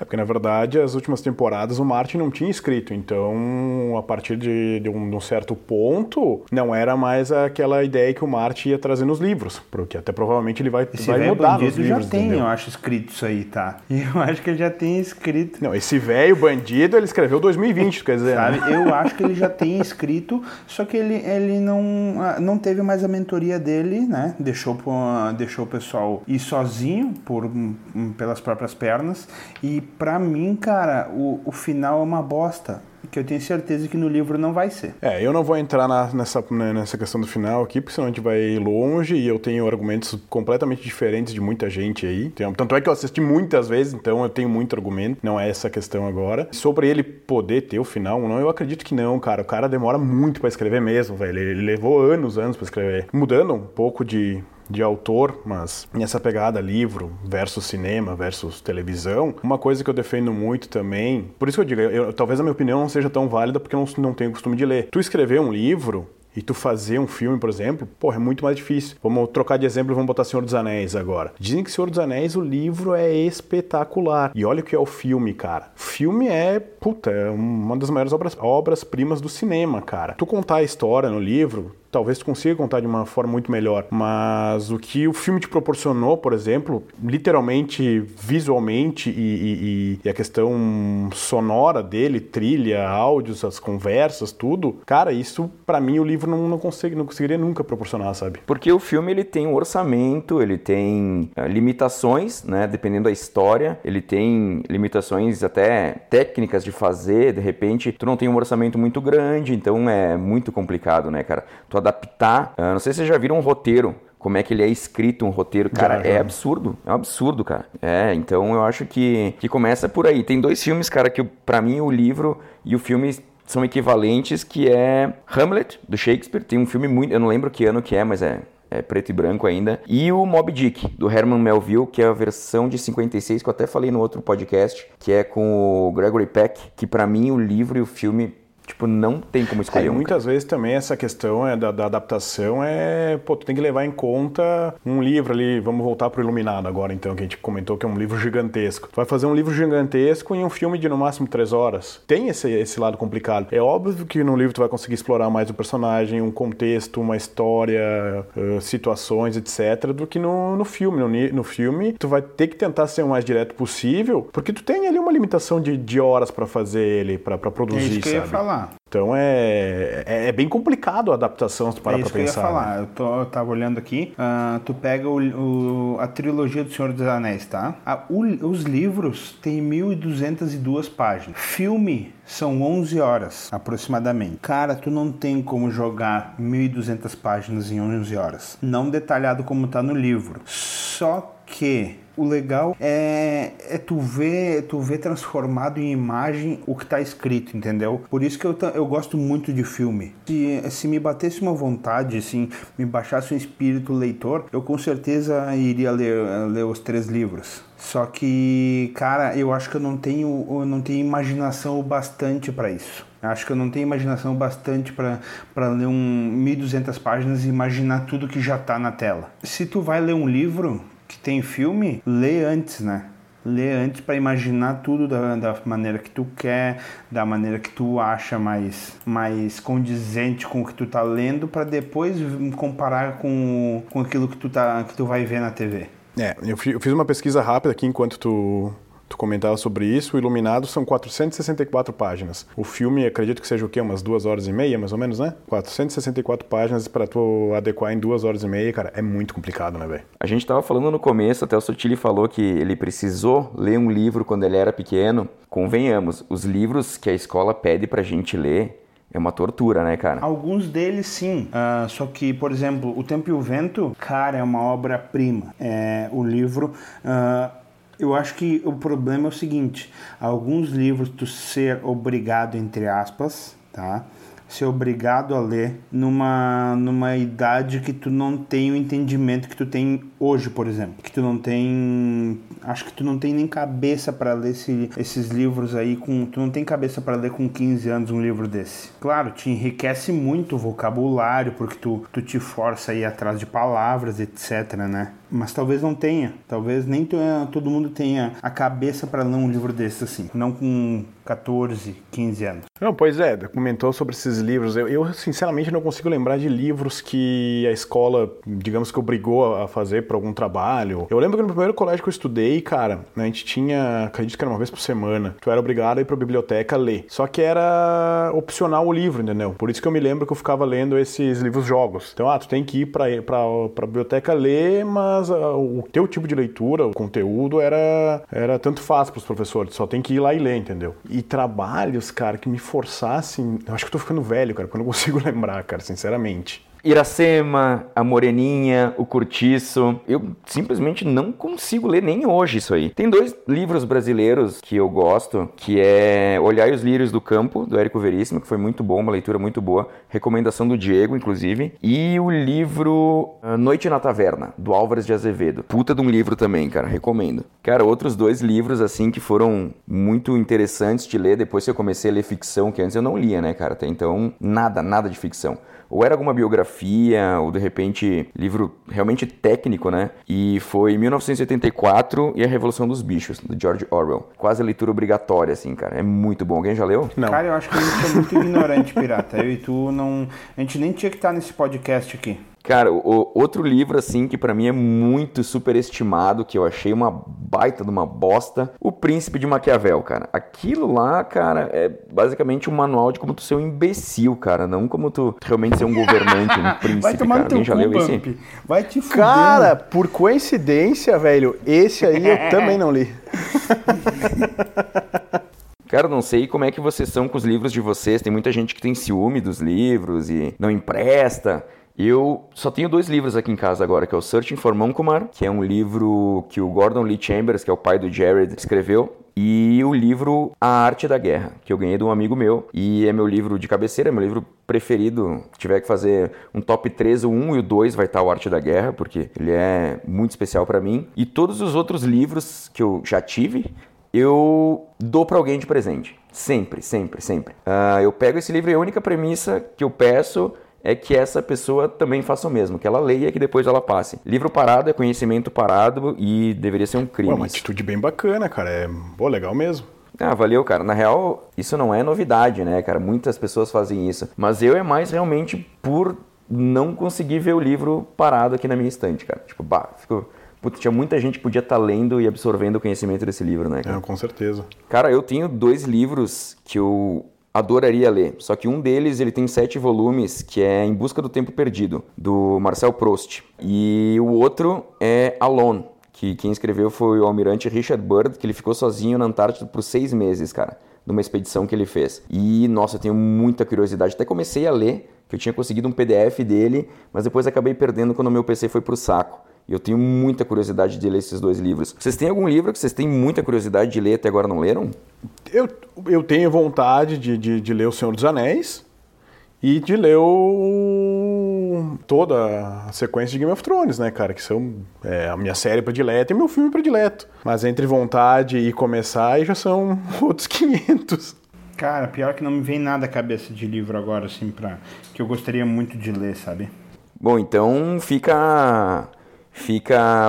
É porque, na verdade, as últimas temporadas o Martin não tinha escrito. Então, a partir de um certo ponto, não era mais aquela ideia que o Martin ia trazer nos livros. Porque até provavelmente ele vai mudar nos livros. Esse velho bandido já tem, entendeu? Eu acho, escrito isso aí, tá? Eu acho que ele já tem escrito. Não, esse velho bandido, ele escreveu 2020, quer dizer. Sabe? Né? Eu acho que ele já tem escrito, só que ele não teve mais a mentoria dele, né? Deixou o pessoal ir sozinho pelas próprias pernas. E pra mim, cara, o final é uma bosta, que eu tenho certeza que no livro não vai ser. É, eu não vou entrar nessa questão do final aqui, porque senão a gente vai longe e eu tenho argumentos completamente diferentes de muita gente aí. Tanto é que eu assisti muitas vezes, então eu tenho muito argumento, não é essa questão agora. Sobre ele poder ter o final ou não, eu acredito que não, cara. O cara demora muito pra escrever mesmo, velho. Ele levou anos pra escrever. Mudando um pouco de autor, mas nessa pegada livro versus cinema versus televisão, uma coisa que eu defendo muito também, por isso que eu digo, talvez a minha opinião não seja tão válida porque eu não tenho costume de ler. Tu escrever um livro e tu fazer um filme, por exemplo, porra, é muito mais difícil. Vamos trocar de exemplo e vamos botar Senhor dos Anéis agora. Dizem que Senhor dos Anéis, o livro é espetacular. E olha o que é o filme, cara. Filme é, puta, é uma das maiores obras-primas do cinema, cara. Tu contar a história no livro, talvez tu consiga contar de uma forma muito melhor. Mas o que o filme te proporcionou, por exemplo, literalmente, visualmente e a questão sonora dele, trilha, áudios, as conversas, tudo, cara, isso, pra mim, o livro não conseguiria nunca proporcionar, sabe? Porque o filme, ele tem um orçamento, ele tem limitações, né, dependendo da história, ele tem limitações até técnicas de fazer, de repente, tu não tem um orçamento muito grande, então é muito complicado, né, cara? Tu adaptar, não sei se vocês já viram um roteiro, como é que ele é escrito, um roteiro, cara, já. é um absurdo, cara. É, então eu acho que começa por aí. Tem dois filmes, cara, que pra mim o livro e o filme são equivalentes, que é Hamlet, do Shakespeare, tem um filme muito, eu não lembro que ano que é, mas é preto e branco ainda, e o Moby Dick, do Herman Melville, que é a versão de 56, que eu até falei no outro podcast, que é com o Gregory Peck, que pra mim o livro e o filme, tipo, não tem como escolher. E muitas vezes também essa questão da adaptação pô, tu tem que levar em conta um livro ali, vamos voltar pro Iluminado agora então, que a gente comentou que é um livro gigantesco. Tu vai fazer um livro gigantesco em um filme de no máximo 3 horas. Tem esse lado complicado. É óbvio que no livro tu vai conseguir explorar mais o personagem, um contexto, uma história, situações, etc., do que no filme. No filme tu vai ter que tentar ser o mais direto possível, porque tu tem ali uma limitação de horas pra fazer ele, pra produzir, sabe? É isso que eu ia falar. Então é bem complicado a adaptação, se tu parar pra pensar. É isso que eu ia falar, né? Eu tava olhando aqui, tu pega a trilogia do Senhor dos Anéis, tá? Os livros tem 1.202 páginas. Filme são 11 horas, aproximadamente. Cara, tu não tem como jogar 1.200 páginas em 11 horas. Não detalhado como tá no livro. Só que o legal é tu ver transformado em imagem o que tá escrito, entendeu? Por isso que eu gosto muito de filme. Se me batesse uma vontade, assim, me baixasse um espírito leitor, eu com certeza iria ler os 3 livros. Só que, cara, eu acho que eu não tenho imaginação o bastante pra isso. Acho que eu não tenho imaginação bastante para ler 1.200 páginas e imaginar tudo que já tá na tela. Se tu vai ler um livro que tem filme, lê antes, né? Lê antes para imaginar tudo da maneira que tu quer, da maneira que tu acha mais condizente com o que tu tá lendo, para depois comparar com aquilo que tu vai ver na TV. É, eu fiz uma pesquisa rápida aqui enquanto tu Tu comentava sobre isso, o Iluminado são 464 páginas. O filme, acredito que seja o quê? Umas 2 horas e meia, mais ou menos, né? 464 páginas pra tu adequar em 2 horas e meia, cara, é muito complicado, né, velho? A gente tava falando no começo, até o Sottilli falou que ele precisou ler um livro quando ele era pequeno. Convenhamos, os livros que a escola pede pra gente ler é uma tortura, né, cara? Alguns deles, sim. Só que, por exemplo, O Tempo e o Vento, cara, é uma obra-prima. É, o livro... Eu acho que o problema é o seguinte, alguns livros tu ser obrigado, entre aspas, tá? Ser obrigado a ler numa idade que tu não tem o entendimento que tu tem hoje, por exemplo. Que tu não tem... Acho que tu não tem nem cabeça pra ler esses livros aí com... Tu não tem cabeça pra ler com 15 anos um livro desse. Claro, te enriquece muito o vocabulário, porque tu te força a ir atrás de palavras, etc, né? Mas talvez não tenha. Talvez nem todo mundo tenha a cabeça pra ler um livro desse, assim. Não com 14, 15 anos. Não, pois é. Comentou sobre esses livros. Eu sinceramente, não consigo lembrar de livros que a escola, digamos que obrigou a fazer para algum trabalho. Eu lembro que no primeiro colégio que eu estudei, cara, a gente tinha, acredito que era uma vez por semana, tu era obrigado a ir pra biblioteca ler. Só que era opcional o livro, entendeu? Por isso que eu me lembro que eu ficava lendo esses livros jogos. Então, tu tem que ir pra biblioteca ler, mas o teu tipo de leitura, o conteúdo era tanto fácil pros professores. Só tem que ir lá e ler, entendeu? E trabalhos, cara, que me forçassem... Eu acho que eu tô ficando velho, cara, porque eu não consigo lembrar, cara, sinceramente. Iracema, A Moreninha, O Cortiço. Eu simplesmente não consigo ler nem hoje isso aí. Tem 2 livros brasileiros que eu gosto, que é Olhar e os Lírios do Campo, do Érico Veríssimo, que foi muito bom, uma leitura muito boa. Recomendação do Diego, inclusive. E o livro Noite na Taverna, do Álvares de Azevedo. Puta de um livro também, cara. Recomendo. Cara, outros 2 livros, assim, que foram muito interessantes de ler depois que eu comecei a ler ficção, que antes eu não lia, né, cara? Até então, nada de ficção. Ou era alguma biografia, ou de repente livro realmente técnico, né? E foi 1984 e A Revolução dos Bichos, do George Orwell. Quase leitura obrigatória, assim, cara. É muito bom. Alguém já leu? Não. Cara, eu acho que a gente é muito ignorante, Pirata. Eu e tu não... A gente nem tinha que estar nesse podcast aqui. Cara, outro livro, assim, que pra mim é muito superestimado, que eu achei uma baita de uma bosta, O Príncipe de Maquiavel, cara. Aquilo lá, cara, é basicamente um manual de como tu ser um imbecil, cara, não como tu realmente ser um governante, um príncipe. Vai tomar, cara. Alguém já leu esse? Vai te fuder. Cara, por coincidência, velho, esse aí eu também não li. Cara, não sei como é que vocês são com os livros de vocês. Tem muita gente que tem ciúme dos livros e não empresta. Eu só tenho 2 livros aqui em casa agora, que é o Searching for Monkmar, que é um livro que o Gordon Lee Chambers, que é o pai do Jared, escreveu, e o livro A Arte da Guerra, que eu ganhei de um amigo meu, e é meu livro de cabeceira, meu livro preferido. Se tiver que fazer um top 3, o 1 e o 2 vai estar o Arte da Guerra, porque ele é muito especial pra mim. E todos os outros livros que eu já tive, eu dou pra alguém de presente. Sempre. Eu pego esse livro e a única premissa que eu peço... é que essa pessoa também faça o mesmo, que ela leia e que depois ela passe. Livro parado é conhecimento parado e deveria ser um crime. É uma atitude bem bacana, cara. É boa, legal mesmo. Ah, valeu, cara. Na real, isso não é novidade, né, cara? Muitas pessoas fazem isso. Mas eu é mais realmente por não conseguir ver o livro parado aqui na minha estante, cara. Tipo, Putz, tinha muita gente que podia estar lendo e absorvendo o conhecimento desse livro, né, cara? É, com certeza. Cara, eu tenho 2 livros que eu... adoraria ler, só que um deles ele tem 7 volumes, que é Em Busca do Tempo Perdido, do Marcel Proust, e o outro é Alone, que quem escreveu foi o almirante Richard Byrd, que ele ficou sozinho na Antártida por 6 meses, cara, numa expedição que ele fez. E, nossa, eu tenho muita curiosidade, até comecei a ler, que eu tinha conseguido um PDF dele, mas depois acabei perdendo quando o meu PC foi pro saco. Eu tenho muita curiosidade de ler esses 2 livros. Vocês têm algum livro que vocês têm muita curiosidade de ler e até agora não leram? Eu tenho vontade de ler O Senhor dos Anéis e de ler toda a sequência de Game of Thrones, né, cara? Que são a minha série predileta e meu filme predileto. Mas entre vontade e começar já são outros 500. Cara, pior que não me vem nada à cabeça de livro agora, assim, que eu gostaria muito de ler, sabe? Bom, então Fica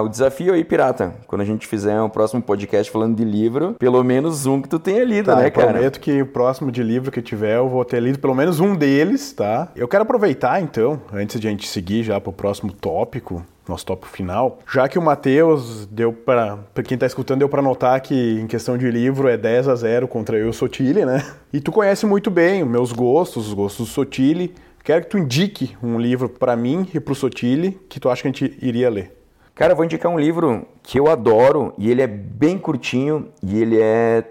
o desafio aí, Pirata. Quando a gente fizer um próximo podcast falando de livro, pelo menos um que tu tenha lido, tá, né, cara? Eu prometo que o próximo de livro que tiver, eu vou ter lido pelo menos um deles, tá? Eu quero aproveitar, então, antes de a gente seguir já pro próximo tópico, nosso tópico final, já que o Matheus, para quem tá escutando, deu para notar que em questão de livro é 10-0 contra eu e o Sottilli, né? E tu conhece muito bem os meus gostos, os gostos do Sottilli. Quero que tu indique um livro para mim e pro Sottilli que tu acha que a gente iria ler. Cara, eu vou indicar um livro que eu adoro e ele é bem curtinho e ele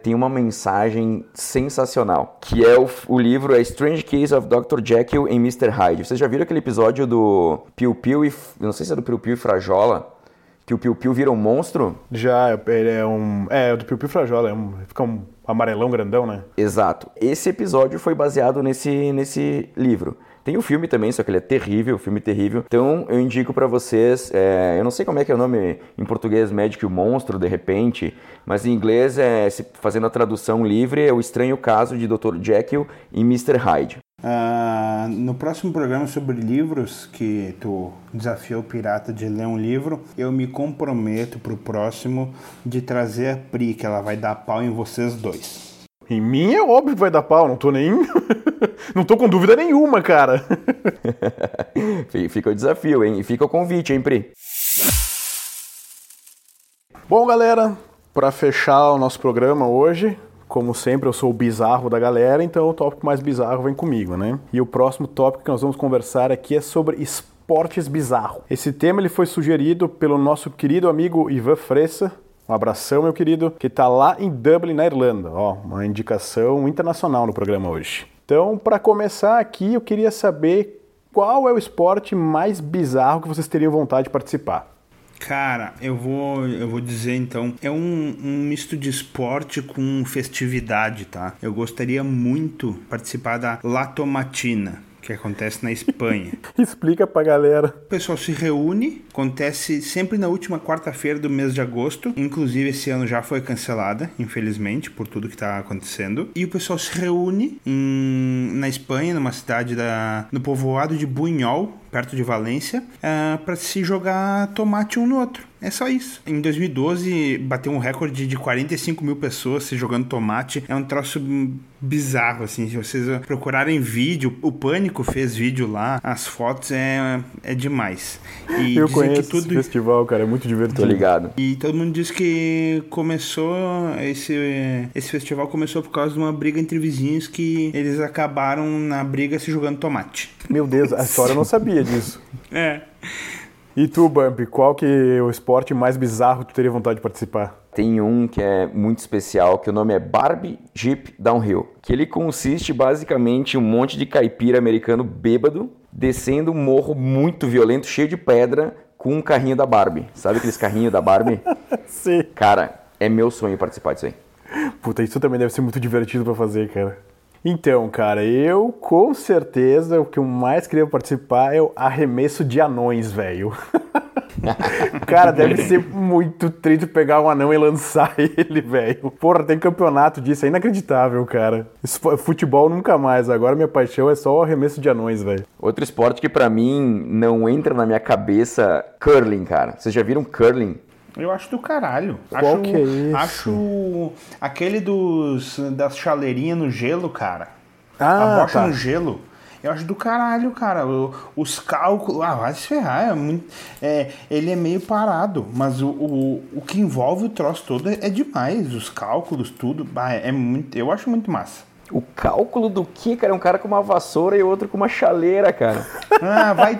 tem uma mensagem sensacional, que é o livro A Strange Case of Dr. Jekyll and Mr. Hyde. Vocês já viram aquele episódio do Piu-Piu e... não sei se é do Piu-Piu e Frajola, que o Piu-Piu vira um monstro? Já, ele é um... é, do Piu-Piu e Frajola, fica um amarelão grandão, né? Exato. Esse episódio foi baseado nesse livro. Tem o filme também, só que ele é terrível, filme terrível. Então eu indico pra vocês, eu não sei como é que é o nome em português, Magic o Monstro, de repente, mas em inglês, fazendo a tradução livre, é O Estranho Caso de Dr. Jekyll e Mr. Hyde. No próximo programa sobre livros, que tu desafiou o Pirata de ler um livro, eu me comprometo pro próximo de trazer a Pri, que ela vai dar pau em vocês dois. Em mim é óbvio que vai dar pau, não tô com dúvida nenhuma, cara. Fica o desafio, hein? E fica o convite, hein, Pri? Bom, galera, pra fechar o nosso programa hoje, como sempre, eu sou o bizarro da galera, então o tópico mais bizarro vem comigo, né? E o próximo tópico que nós vamos conversar aqui é sobre esportes bizarros. Esse tema ele foi sugerido pelo nosso querido amigo Ivan Fressa. Um abração, meu querido, que tá lá em Dublin, na Irlanda. Ó, uma indicação internacional no programa hoje. Então, para começar aqui, eu queria saber qual é o esporte mais bizarro que vocês teriam vontade de participar. Cara, eu vou dizer então, é um misto de esporte com festividade, tá? Eu gostaria muito de participar da latomatina, que acontece na Espanha. Explica pra galera. O pessoal se reúne, acontece sempre na última quarta-feira do mês de agosto, inclusive esse ano já foi cancelada, infelizmente, por tudo que tá acontecendo, e o pessoal se reúne na Espanha, numa cidade no povoado de Buñol, perto de Valência, para se jogar tomate um no outro. É só isso. Em 2012, bateu um recorde de 45 mil pessoas se jogando tomate. É um troço bizarro, assim. Se vocês procurarem vídeo, o Pânico fez vídeo lá, as fotos é demais. E eu conheço que esse festival, cara, é muito divertido. Tô ligado. E todo mundo diz que começou, esse festival começou por causa de uma briga entre vizinhos que eles acabaram na briga se jogando tomate. Meu Deus, a história eu não sabia disso. É. E tu, Bampi, qual que é o esporte mais bizarro que tu teria vontade de participar? Tem um que é muito especial, que o nome é Barbie Jeep Downhill, que ele consiste basicamente em um monte de caipira americano bêbado descendo um morro muito violento, cheio de pedra, com um carrinho da Barbie. Sabe aqueles carrinhos da Barbie? Sim. Cara, é meu sonho participar disso aí. Puta, isso também deve ser muito divertido pra fazer, cara. Então, cara, eu com certeza o que eu mais queria participar é o arremesso de anões, velho. Cara, deve ser muito triste pegar um anão e lançar ele, velho. Porra, tem campeonato disso, é inacreditável, cara. Futebol nunca mais, agora minha paixão é só o arremesso de anões, velho. Outro esporte que pra mim não entra na minha cabeça, curling, cara. Vocês já viram curling? Eu acho do caralho. Qual que é isso? Acho aquele das chaleirinhas no gelo, cara. A bocha no gelo. Eu acho do caralho, cara. Os cálculos... Ah, vai se ferrar. Ele é meio parado, mas o que envolve o troço todo é demais. Os cálculos, tudo. Eu acho muito massa. O cálculo do que, cara? É um cara com uma vassoura e outro com uma chaleira, cara. Ah, vai...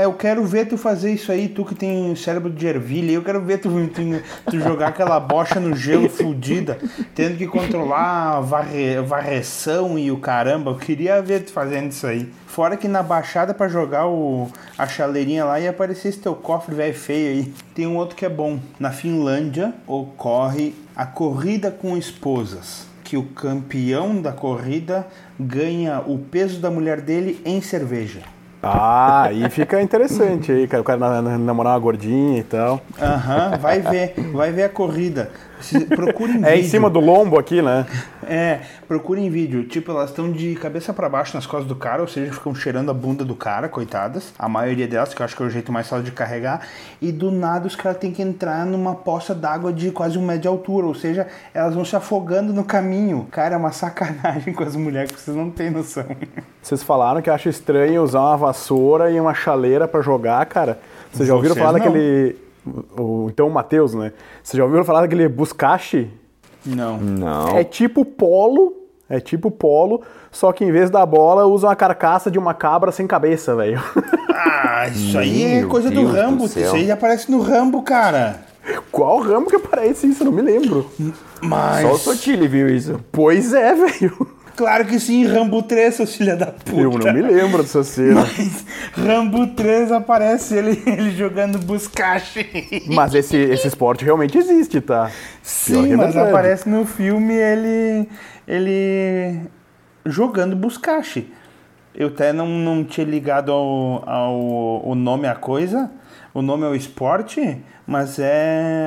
Eu quero ver tu fazer isso aí, tu que tem o cérebro de ervilha. Eu quero ver tu jogar aquela bocha no gelo fudida, tendo que controlar a varreção e o caramba. Eu queria ver tu fazendo isso aí. Fora que na baixada pra jogar a chaleirinha lá ia aparecer esse teu cofre velho feio aí. Tem um outro que é bom. Na Finlândia ocorre a corrida com esposas, que o campeão da corrida ganha o peso da mulher dele em cerveja. Ah, aí fica interessante aí, cara. O cara namorar uma gordinha e tal. Aham, vai ver a corrida. Procurem vídeo. É em cima do lombo aqui, né? É, procurem vídeo. Tipo, elas estão de cabeça pra baixo nas costas do cara, ou seja, ficam cheirando a bunda do cara, coitadas. A maioria delas, que eu acho que é o jeito mais fácil de carregar. E do nada os caras têm que entrar numa poça d'água de quase 1 metro de altura, ou seja, elas vão se afogando no caminho. Cara, é uma sacanagem com as mulheres que vocês não têm noção. Vocês falaram que eu acho estranho usar uma vassoura vassoura e uma chaleira pra jogar, cara. Vocês já ouviram falar daquele... Então o Matheus, né? Vocês já ouviram falar daquele Buzkashi? Não. Não. É tipo polo, só que em vez da bola usa uma carcaça de uma cabra sem cabeça, velho. Ah, isso aí é coisa do Rambo. Isso aí aparece no Rambo, cara. Qual Rambo que aparece isso? Eu não me lembro. Mas... Só o Sottilli viu isso. Pois é, velho. Claro que sim, Rambo 3, seus filha da puta. Eu não me lembro dessa cena. Mas Rambo 3 aparece ele jogando Buzkashi. Mas esse esporte realmente existe, tá? Sim, mas aparece no filme ele jogando Buzkashi. Eu até não tinha ligado ao nome à coisa. O nome é o esporte, mas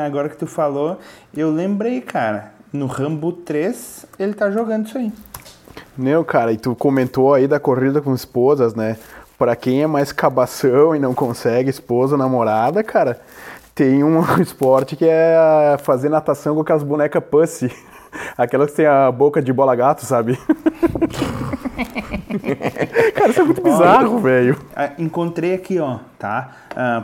agora que tu falou, eu lembrei, cara. No Rambo 3, ele tá jogando isso aí. Meu, cara, e tu comentou aí da corrida com esposas, né? Pra quem é mais cabação e não consegue esposa, namorada, cara, tem um esporte que é fazer natação com aquelas bonecas pussy. Aquelas que tem a boca de bola gato, sabe? Cara, isso é muito bizarro, velho. Encontrei aqui, ó, tá?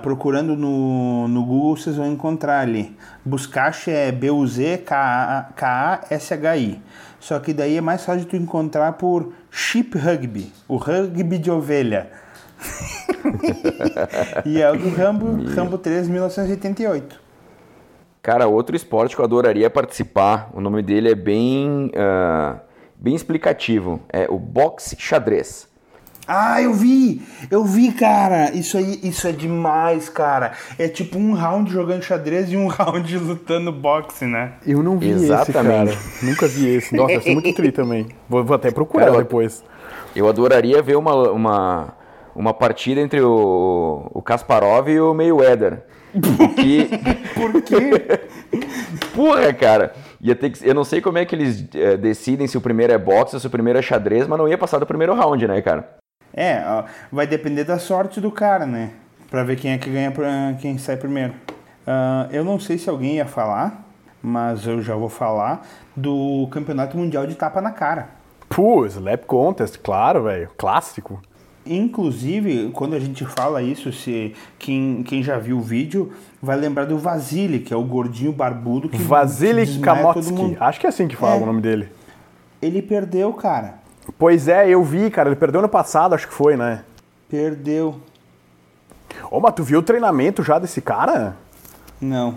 Procurando no Google, vocês vão encontrar ali. Buzkashi é B-U-Z-K-A-S-H-I. Só que daí é mais fácil de tu encontrar por sheep rugby, o rugby de ovelha. E é o do Rambo 3, 1988. Cara, outro esporte que eu adoraria participar, o nome dele é bem, bem explicativo, é o boxe xadrez. Ah, eu vi, cara, isso é demais, cara, é tipo um round jogando xadrez e um round lutando boxe, né? Eu não vi exatamente esse, cara, nunca vi esse, nossa, esse é muito tri também, vou até procurar, cara, depois. Eu adoraria ver uma partida entre o Kasparov e o Mayweather, porque... Por quê? Porra, cara, eu não sei como é que eles decidem se o primeiro é boxe ou se o primeiro é xadrez, mas não ia passar do primeiro round, né, cara? É, vai depender da sorte do cara, né? Pra ver quem é que ganha, quem sai primeiro. Eu não sei se alguém ia falar, mas eu já vou falar do Campeonato Mundial de Tapa na Cara. Pô, Slap Contest, claro, velho. Clássico. Inclusive, quando a gente fala isso, se quem já viu o vídeo vai lembrar do Vasily, que é o gordinho barbudo que Vasily Kamotsky. Acho que é assim que fala o nome dele. Ele perdeu, cara. Pois é, eu vi, cara. Ele perdeu ano passado, acho que foi, né? Perdeu. Ô, mas tu viu o treinamento já desse cara? Não.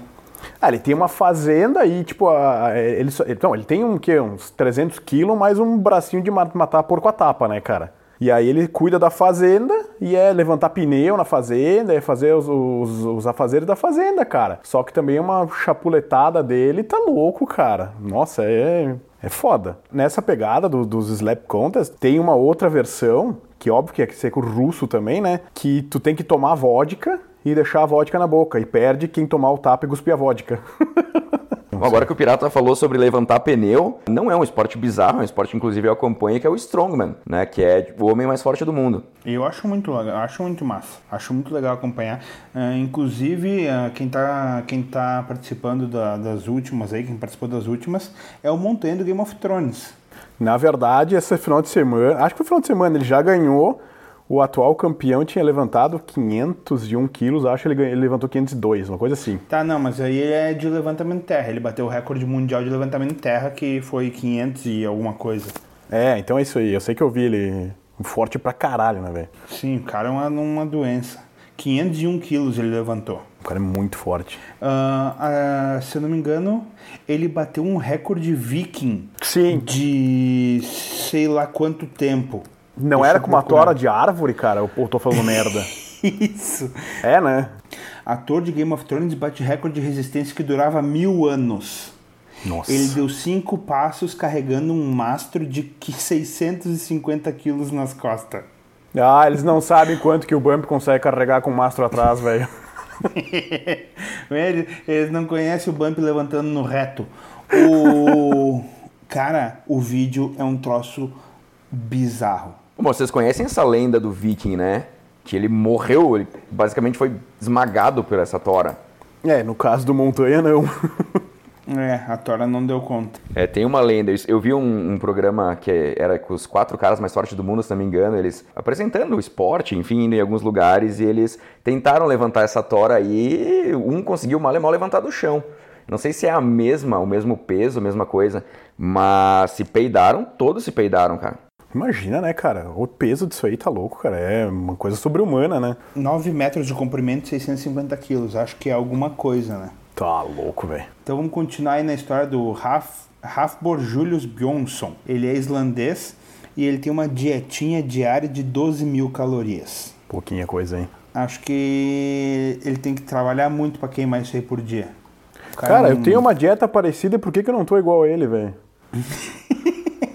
Ah, ele tem uma fazenda e, tipo, ele tem uns 300 quilos mais um bracinho de matar porco a tapa, né, cara? E aí ele cuida da fazenda e é levantar pneu na fazenda, é fazer os afazeres da fazenda, cara. Só que também uma chapuletada dele tá louco, cara. Nossa, é foda. Nessa pegada dos Slap Contest, tem uma outra versão, que óbvio que é seco russo também, né? Que tu tem que tomar vodka e deixar a vodka na boca. E perde quem tomar o tapa e cuspir a vodka. Agora que o Pirata falou sobre levantar pneu, não é um esporte bizarro, é um esporte, inclusive, eu acompanho, que é o Strongman, né? Que é o homem mais forte do mundo. Eu acho muito legal, acho muito massa. Acho muito legal acompanhar. Inclusive, quem tá participando das últimas aí, quem participou das últimas, é o Montanha do Game of Thrones. Na verdade, esse final de semana, acho que foi final de semana, ele já ganhou. O atual campeão tinha levantado 501 quilos, acho que ele levantou 502, uma coisa assim. Tá, não, mas aí é de levantamento terra, ele bateu o recorde mundial de levantamento terra, que foi 500 e alguma coisa. É, então é isso aí, eu sei que eu vi ele forte pra caralho, né, velho? Sim, o cara é uma doença. 501 quilos ele levantou. O cara é muito forte. Se eu não me engano, ele bateu um recorde viking. Sim. De sei lá quanto tempo. Não era com uma tora de árvore, cara? Eu tô falando merda. Isso. É, né? Ator de Game of Thrones bate recorde de resistência que durava 1000 anos. Nossa. Ele deu 5 passos carregando um mastro de 650 quilos nas costas. Ah, eles não sabem quanto que o Bampi consegue carregar com o mastro atrás, velho. Eles não conhecem o Bampi levantando no reto. Cara, o vídeo é um troço bizarro. Bom, vocês conhecem essa lenda do Viking, né? Que ele morreu, ele basicamente foi esmagado por essa tora. É, no caso do Montanha, não. É, a Tora não deu conta. É, tem uma lenda. Eu vi um programa que era com os 4 caras mais fortes do mundo, se não me engano, eles apresentando o esporte, enfim, indo em alguns lugares, e eles tentaram levantar essa Tora e um conseguiu mal e mal levantar do chão. Não sei se é o mesmo peso, a mesma coisa, mas se peidaram, todos se peidaram, cara. Imagina, né, cara? O peso disso aí tá louco, cara. É uma coisa sobre-humana, né? 9 metros de comprimento, 650 quilos. Acho que é alguma coisa, né? Tá louco, velho. Então vamos continuar aí na história do Hafþór Júlíus Björnsson. Ele é islandês e ele tem uma dietinha diária de 12 mil calorias. Pouquinha coisa, hein? Acho que ele tem que trabalhar muito pra queimar isso aí por dia. Cara, eu tenho uma dieta parecida, por que que eu não tô igual a ele, velho?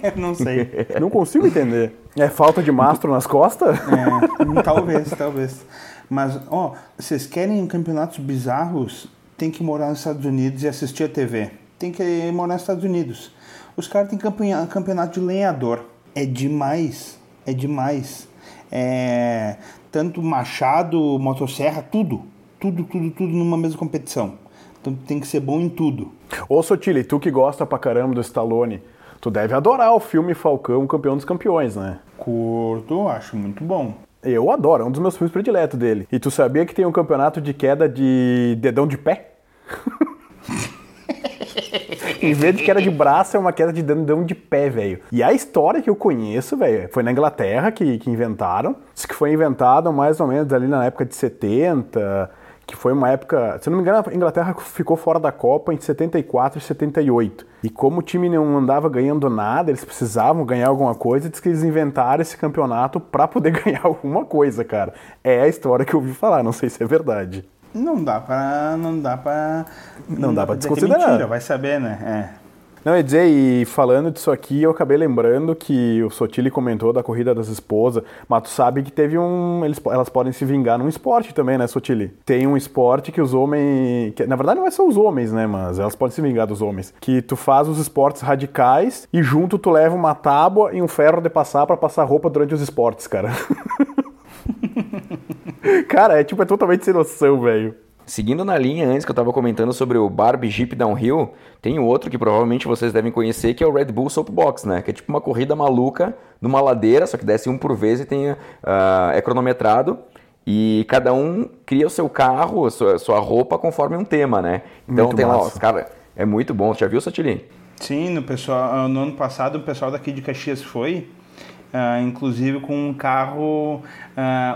Eu não sei. Não consigo entender. É falta de mastro nas costas? É, talvez. Mas, ó, vocês querem campeonatos bizarros? Tem que morar nos Estados Unidos e assistir a TV. Tem que morar nos Estados Unidos. Os caras têm campeonato de lenhador. É demais. É... tanto machado, motosserra, tudo. Tudo numa mesma competição. Então tem que ser bom em tudo. Ô, Sottilli, tu que gosta pra caramba do Stallone... tu deve adorar o filme Falcão, Campeão dos Campeões, né? Curto, acho muito bom. Eu adoro, é um dos meus filmes prediletos dele. E tu sabia que tem um campeonato de queda de dedão de pé? Em vez de queda de braço, é uma queda de dedão de pé, velho. E a história que eu conheço, velho, foi na Inglaterra que inventaram. Diz que foi inventado mais ou menos ali na época de 70... que foi uma época, se não me engano, a Inglaterra ficou fora da Copa em 74 e 78. E como o time não andava ganhando nada, eles precisavam ganhar alguma coisa, diz que eles inventaram esse campeonato pra poder ganhar alguma coisa, cara. É a história que eu ouvi falar, não sei se é verdade. Não dá pra desconsiderar. Mentira, vai saber, né? É. Não, ia dizer, e falando disso aqui, eu acabei lembrando que o Sottilli comentou da corrida das esposas, mas tu sabe que teve elas podem se vingar num esporte também, né, Sottilli? Tem um esporte que os homens... que, na verdade, não é só os homens, né, mas elas podem se vingar dos homens. Que tu faz os esportes radicais e junto tu leva uma tábua e um ferro de passar pra passar roupa durante os esportes, cara. Cara, é totalmente sem noção, velho. Seguindo na linha, antes que eu tava comentando sobre o Barbie Jeep Downhill, tem outro que provavelmente vocês devem conhecer, que é o Red Bull Soapbox, né? Que é tipo uma corrida maluca numa ladeira, só que desce um por vez e é cronometrado. E cada um cria o seu carro, a sua roupa, conforme um tema, né? Então muito tem massa. Lá, os caras... é muito bom. Você já viu, Sottilli? Sim, no ano passado o pessoal daqui de Caxias foi, inclusive com um carro,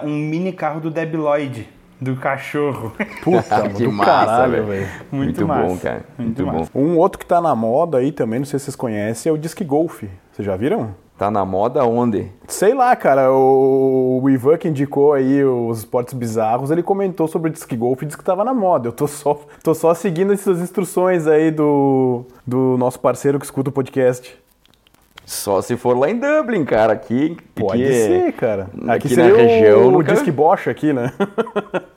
um mini carro do Debiloid. Do cachorro. Puta, do caralho, velho. Muito massa. Bom, cara. Muito bom. Um outro que tá na moda aí também, não sei se vocês conhecem, é o Disque Golf. Vocês já viram? Tá na moda onde? Sei lá, cara. O Ivan que indicou aí os esportes bizarros, ele comentou sobre o Disque Golf e disse que tava na moda. Eu tô só seguindo essas instruções aí do nosso parceiro que escuta o podcast. Só se for lá em Dublin, cara, aqui... pode ser, cara. Aqui seria na região, o disque bocha aqui, né?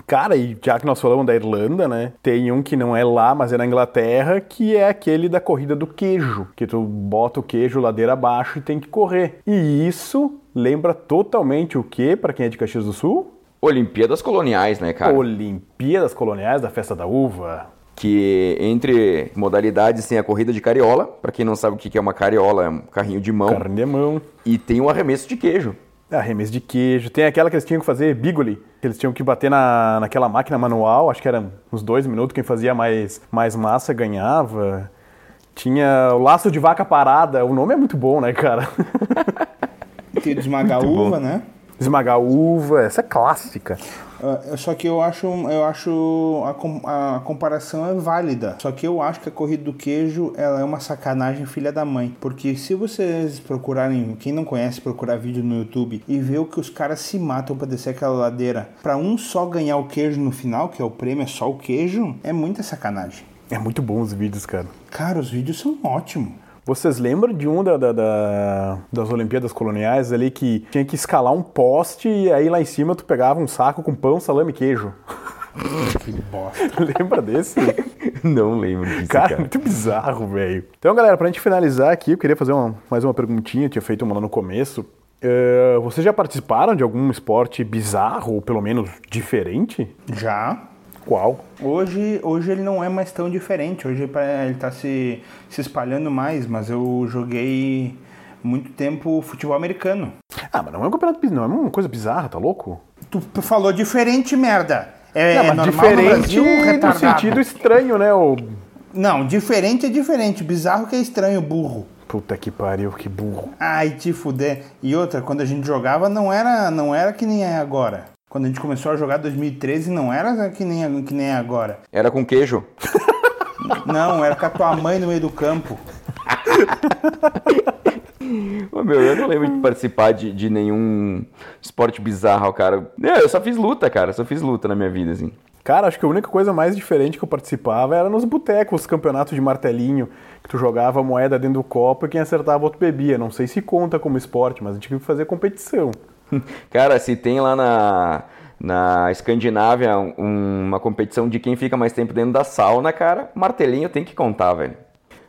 Cara, e já que nós falamos da Irlanda, né? Tem um que não é lá, mas é na Inglaterra, que é aquele da corrida do queijo. Que tu bota o queijo ladeira abaixo e tem que correr. E isso lembra totalmente o quê, pra quem é de Caxias do Sul? Olimpíadas Coloniais, né, cara? Olimpíadas Coloniais da Festa da Uva. Que entre modalidades tem a corrida de carriola, pra quem não sabe o que é uma carriola, é um carrinho de mão. Carrinho de mão. E tem o arremesso de queijo. Arremesso de queijo. Tem aquela que eles tinham que fazer bigoli, que eles tinham que bater naquela máquina manual, acho que eram uns 2 minutos, quem fazia mais massa ganhava. Tinha o laço de vaca parada, o nome é muito bom, né, cara? Tem o esmaga-uva, né? Esmagar uva, essa é clássica. Só que eu acho a comparação é válida. Só que eu acho que a corrida do queijo, ela é uma sacanagem filha da mãe. Porque se vocês procurarem, quem não conhece, procurar vídeo no YouTube e ver o que os caras se matam pra descer aquela ladeira, pra um só ganhar o queijo no final, que é o prêmio, é só o queijo, é muita sacanagem. É muito bom os vídeos, cara. Cara, os vídeos são ótimos. Vocês lembram de um das Olimpíadas Coloniais ali que tinha que escalar um poste e aí lá em cima tu pegava um saco com pão, salame e queijo? Que bosta. Lembra desse? Não lembro disso, cara. Muito bizarro, velho. Então, galera, pra gente finalizar aqui, eu queria fazer mais uma perguntinha, eu tinha feito uma lá no começo. Vocês já participaram de algum esporte bizarro ou pelo menos diferente? Já. Qual? Hoje ele não é mais tão diferente, hoje ele está se espalhando mais, mas eu joguei muito tempo futebol americano. Ah, mas não é um campeonato, não é uma coisa bizarra, tá louco? Tu falou diferente, merda. É normal diferente no Brasil, retardado. No sentido estranho, né? Não, diferente é diferente, bizarro que é estranho, burro. Puta que pariu, que burro. Ai, te fuder. E outra, quando a gente jogava não era que nem é agora. Quando a gente começou a jogar em 2013 não era que nem é agora. Era com queijo? Não, era com a tua mãe no meio do campo. Oh, meu, eu não lembro de participar de nenhum esporte bizarro, cara. Eu só fiz luta, cara. Só fiz luta na minha vida, assim. Cara, acho que a única coisa mais diferente que eu participava era nos botecos, campeonatos de martelinho, que tu jogava a moeda dentro do copo e quem acertava outro bebia. Não sei se conta como esporte, mas a gente tinha que fazer competição. Cara, se tem lá na Escandinávia uma competição de quem fica mais tempo dentro da sauna, cara, martelinho tem que contar, velho.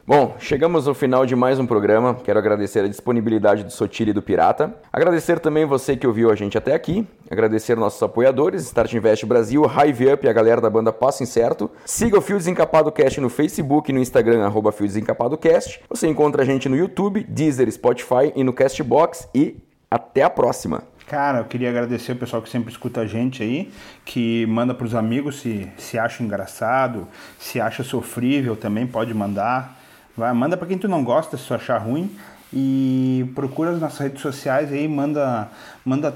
Bom, chegamos ao final de mais um programa. Quero agradecer a disponibilidade do Sottilli e do Pirata. Agradecer também você que ouviu a gente até aqui. Agradecer nossos apoiadores, Start Invest Brasil, Hive Up e a galera da banda Passo Incerto. Siga o Fio Desencapado Cast no Facebook e no Instagram, @FioDesencapadoCast. Você encontra a gente no YouTube, Deezer, Spotify e no Castbox. E até a próxima! Cara, eu queria agradecer o pessoal que sempre escuta a gente aí, que manda pros amigos se acha engraçado, se acha sofrível também, pode mandar. Vai, manda pra quem tu não gosta, se tu achar ruim, e procura nas redes sociais aí, manda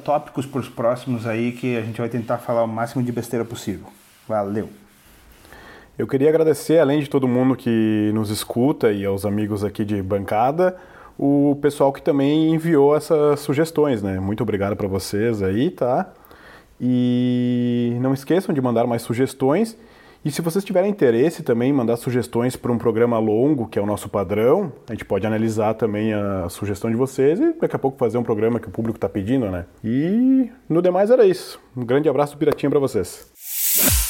tópicos pros próximos aí, que a gente vai tentar falar o máximo de besteira possível. Valeu! Eu queria agradecer, além de todo mundo que nos escuta e aos amigos aqui de bancada, o pessoal que também enviou essas sugestões, né? Muito obrigado pra vocês aí, tá? E não esqueçam de mandar mais sugestões. E se vocês tiverem interesse também em mandar sugestões para um programa longo, que é o nosso padrão, a gente pode analisar também a sugestão de vocês e daqui a pouco fazer um programa que o público está pedindo, né? E no demais era isso. Um grande abraço, Piratinha, para vocês.